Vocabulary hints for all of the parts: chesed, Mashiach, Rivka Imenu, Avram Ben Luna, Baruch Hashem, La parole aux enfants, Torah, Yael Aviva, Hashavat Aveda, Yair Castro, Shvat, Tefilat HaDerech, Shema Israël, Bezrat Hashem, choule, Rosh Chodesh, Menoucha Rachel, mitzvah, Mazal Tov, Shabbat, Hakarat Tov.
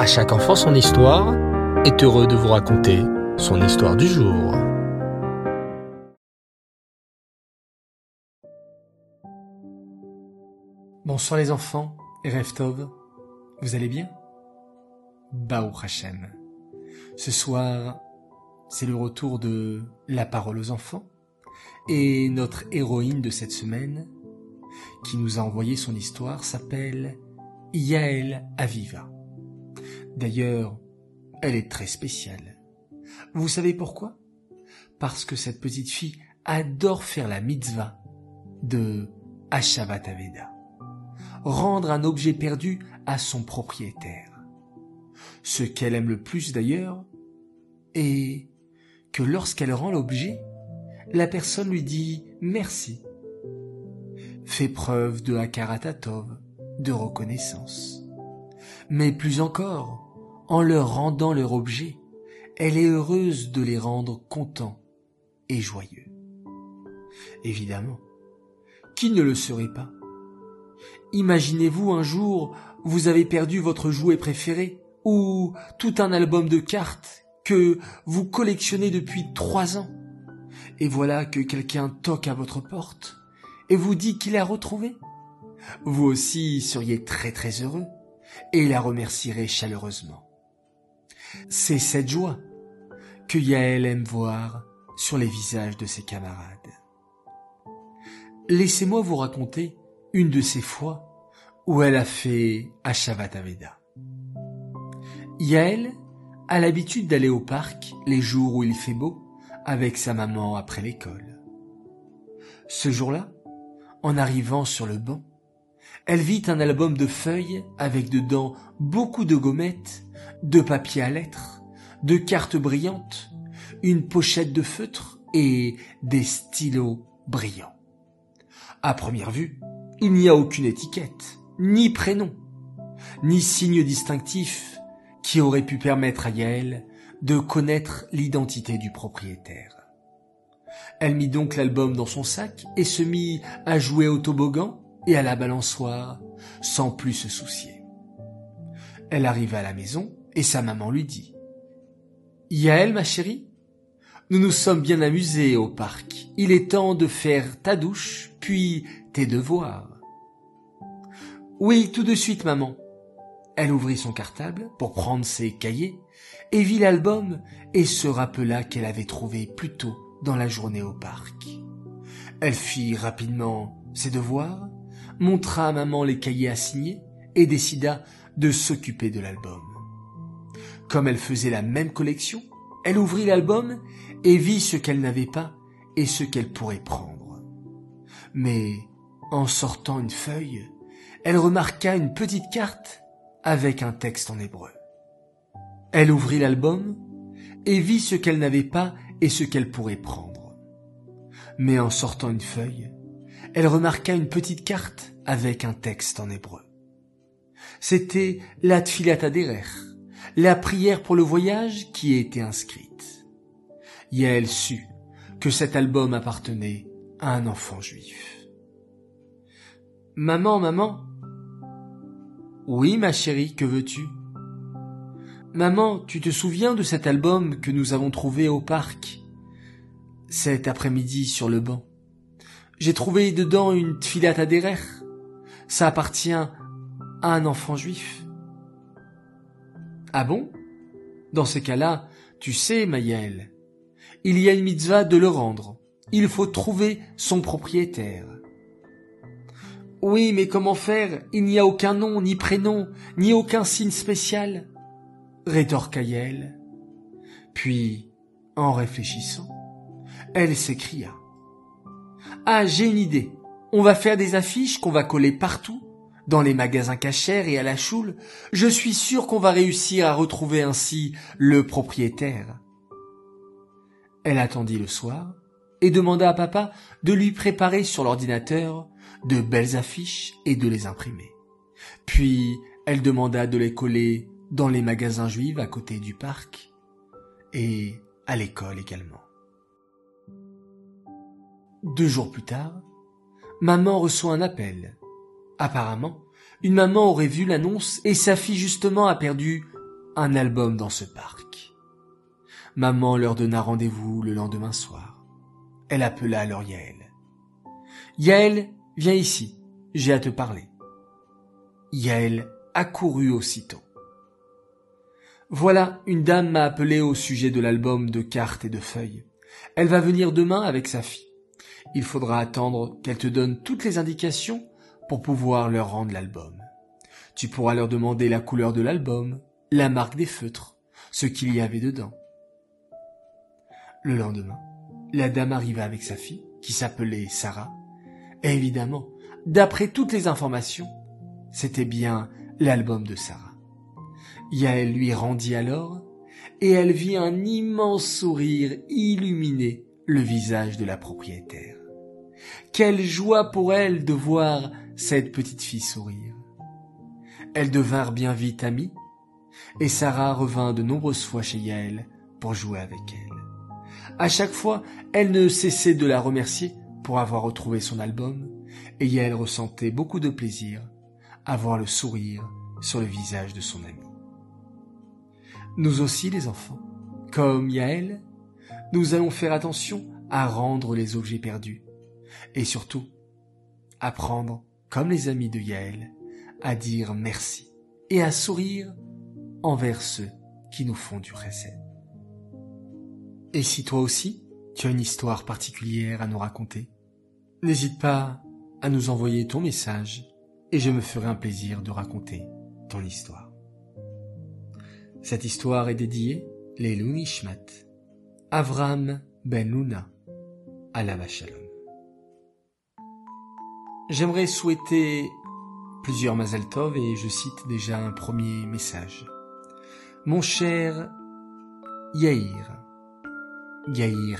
À chaque enfant son histoire est heureux de vous raconter son histoire du jour. Bonsoir les enfants, Erev Tov, vous allez bien? Baruch Hashem. Ce soir, c'est le retour de La parole aux enfants et notre héroïne de cette semaine qui nous a envoyé son histoire s'appelle Yael Aviva. D'ailleurs, elle est très spéciale. Vous savez pourquoi? Parce que cette petite fille adore faire la mitzvah de Hashavat Aveda. Rendre un objet perdu à son propriétaire. Ce qu'elle aime le plus d'ailleurs est que lorsqu'elle rend l'objet, la personne lui dit merci. Fait preuve de Hakarat Tov, de reconnaissance. Mais plus encore, en leur rendant leur objet, elle est heureuse de les rendre contents et joyeux. Évidemment, qui ne le serait pas? Imaginez-vous un jour, vous avez perdu votre jouet préféré ou tout un album de cartes que vous collectionnez depuis 3 ans. Et voilà que quelqu'un toque à votre porte et vous dit qu'il a retrouvé. Vous aussi seriez très très heureux et la remercierez chaleureusement. C'est cette joie que Yael aime voir sur les visages de ses camarades. Laissez-moi vous raconter une de ces fois où elle a fait Hashavat Aveda. Yael a l'habitude d'aller au parc les jours où il fait beau avec sa maman après l'école. Ce jour-là, en arrivant sur le banc, elle vit un album de feuilles avec dedans beaucoup de gommettes, de papier à lettres, de cartes brillantes, une pochette de feutre et des stylos brillants. À première vue, il n'y a aucune étiquette, ni prénom, ni signe distinctif qui aurait pu permettre à Yael de connaître l'identité du propriétaire. Elle mit donc l'album dans son sac et se mit à jouer au toboggan et à la balançoire sans plus se soucier. Elle arriva à la maison et sa maman lui dit « Yael, ma chérie, nous nous sommes bien amusés au parc. Il est temps de faire ta douche, puis tes devoirs. » « Oui, tout de suite, maman. » Elle ouvrit son cartable pour prendre ses cahiers et vit l'album et se rappela qu'elle avait trouvé plus tôt dans la journée au parc. Elle fit rapidement ses devoirs, montra à maman les cahiers à signer et décida de s'occuper de l'album. Comme elle faisait la même collection, elle ouvrit l'album et vit ce qu'elle n'avait pas et ce qu'elle pourrait prendre. Mais en sortant une feuille, elle remarqua une petite carte avec un texte en hébreu. Elle ouvrit l'album et vit ce qu'elle n'avait pas et ce qu'elle pourrait prendre. Mais en sortant une feuille, elle remarqua une petite carte avec un texte en hébreu. C'était la Tefilat HaDerech, la prière pour le voyage qui était inscrite. Yael sut que cet album appartenait à un enfant juif. « Maman, maman !»« Oui, ma chérie, que veux-tu » ?»« Maman, tu te souviens de cet album que nous avons trouvé au parc, cet après-midi sur le banc ? J'ai trouvé dedans une Tefilat HaDerech. Ça appartient à un enfant juif. » « Ah bon ? Dans ces cas-là, tu sais, Yael, il y a une mitzvah de le rendre. Il faut trouver son propriétaire. »« Oui, mais comment faire ? Il n'y a aucun nom, ni prénom, ni aucun signe spécial. » rétorqua Yael. Puis, en réfléchissant, elle s'écria. « Ah, j'ai une idée. On va faire des affiches qu'on va coller partout, dans les magasins cachers et à la choule. Je suis sûr qu'on va réussir à retrouver ainsi le propriétaire. » Elle attendit le soir et demanda à papa de lui préparer sur l'ordinateur de belles affiches et de les imprimer. Puis, elle demanda de les coller dans les magasins juifs à côté du parc et à l'école également. 2 jours plus tard, maman reçoit un appel. Apparemment, une maman aurait vu l'annonce et sa fille justement a perdu un album dans ce parc. Maman leur donna rendez-vous le lendemain soir. Elle appela alors Yael. « Yael, viens ici, j'ai à te parler. » Yael accourut aussitôt. « Voilà, une dame m'a appelé au sujet de l'album de cartes et de feuilles. Elle va venir demain avec sa fille. Il faudra attendre qu'elle te donne toutes les indications pour pouvoir leur rendre l'album. Tu pourras leur demander la couleur de l'album, la marque des feutres, ce qu'il y avait dedans. » Le lendemain, la dame arriva avec sa fille, qui s'appelait Sarah. Et évidemment, d'après toutes les informations, c'était bien l'album de Sarah. Yael lui rendit alors, et elle vit un immense sourire illuminer le visage de la propriétaire. Quelle joie pour elle de voir cette petite fille sourire. Elles devinrent bien vite amies, et Sarah revint de nombreuses fois chez Yael pour jouer avec elle. À chaque fois, elle ne cessait de la remercier pour avoir retrouvé son album, et Yael ressentait beaucoup de plaisir à voir le sourire sur le visage de son amie. Nous aussi, les enfants, comme Yael, nous allons faire attention à rendre les objets perdus et surtout apprendre, comme les amis de Yael, à dire merci et à sourire envers ceux qui nous font du chesed. Et si toi aussi, tu as une histoire particulière à nous raconter, n'hésite pas à nous envoyer ton message et je me ferai un plaisir de raconter ton histoire. Cette histoire est dédiée Leilou Nishmat, Avram Ben Luna, Alav Shalom. J'aimerais souhaiter plusieurs Mazal Tov et je cite déjà un premier message. Mon cher Yair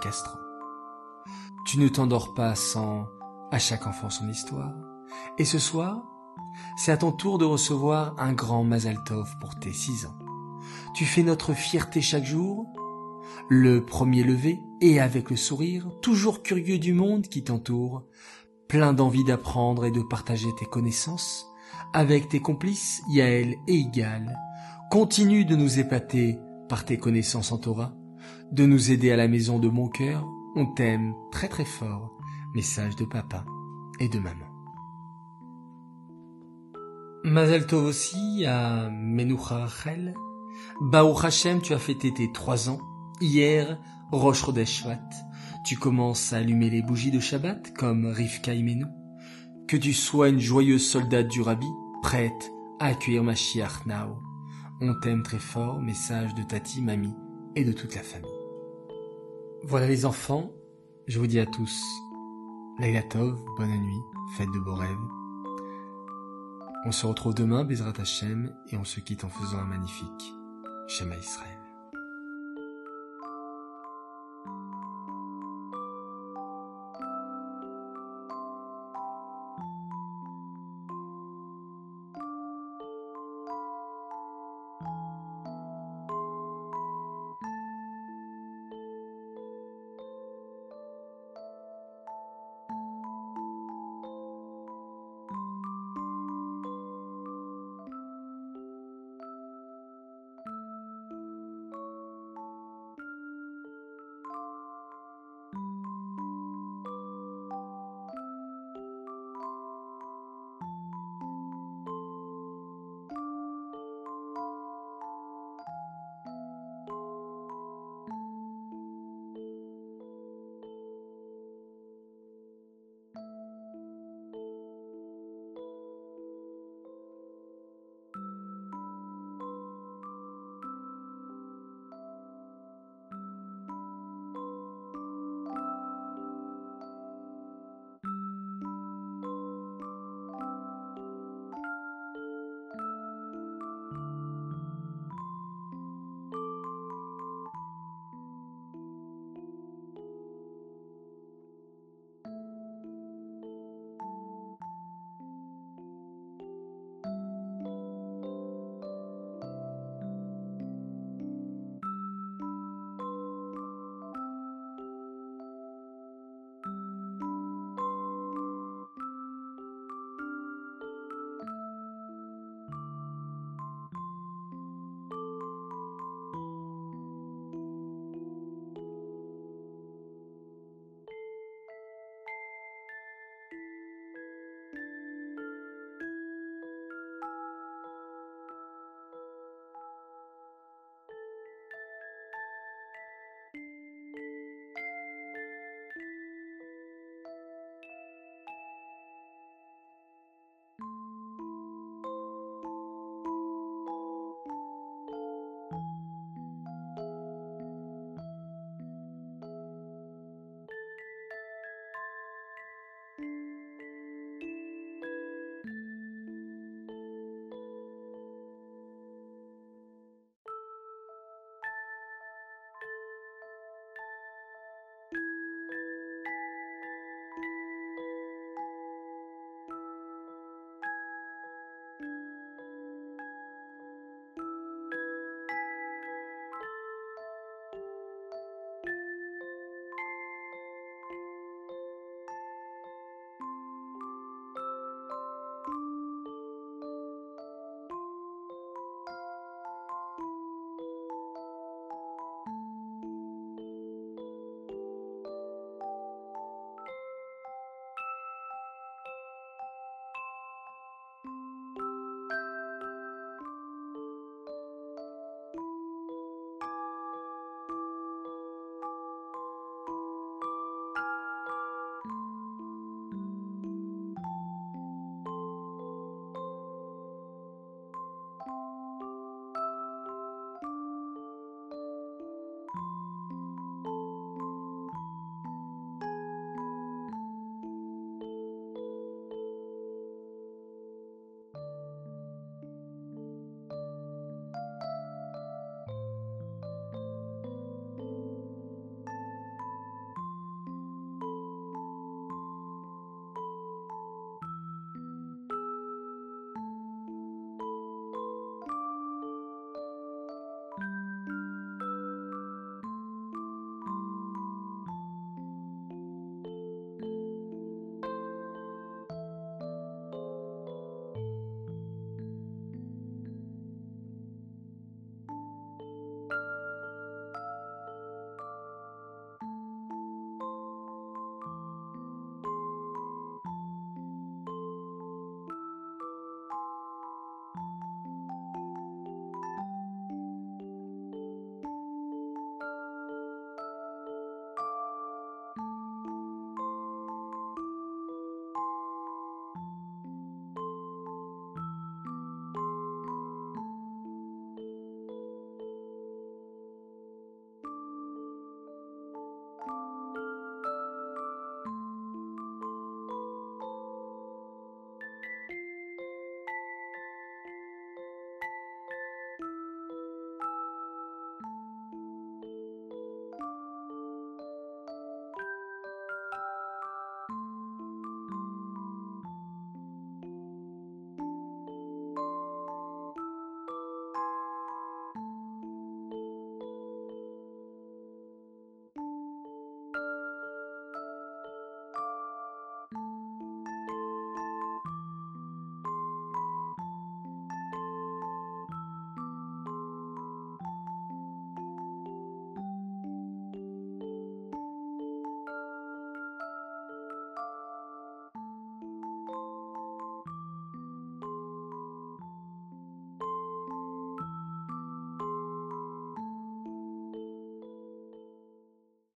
Castro, tu ne t'endors pas sans à chaque enfant son histoire. Et ce soir, c'est à ton tour de recevoir un grand Mazal Tov pour tes 6 ans. Tu fais notre fierté chaque jour, le premier lever et avec le sourire, toujours curieux du monde qui t'entoure, plein d'envie d'apprendre et de partager tes connaissances, avec tes complices Yael et Igal. Continue de nous épater par tes connaissances en Torah, de nous aider à la maison de mon cœur, on t'aime très très fort, message de papa et de maman. Mazal Tov aussi à Menoucha Rachel. Baruch Hashem, tu as fêté tes 3 ans. Hier, Rosh Chodesh Shvat. Tu commences à allumer les bougies de Shabbat comme Rivka Imenu. Que tu sois une joyeuse soldate du Rabbi, prête à accueillir Mashiach Nao. On t'aime très fort, message de Tati, Mamie et de toute la famille. Voilà les enfants, je vous dis à tous, Laila Tov, bonne nuit, fête de beaux rêves. On se retrouve demain, Bezrat Hashem, et on se quitte en faisant un magnifique Shema Israël.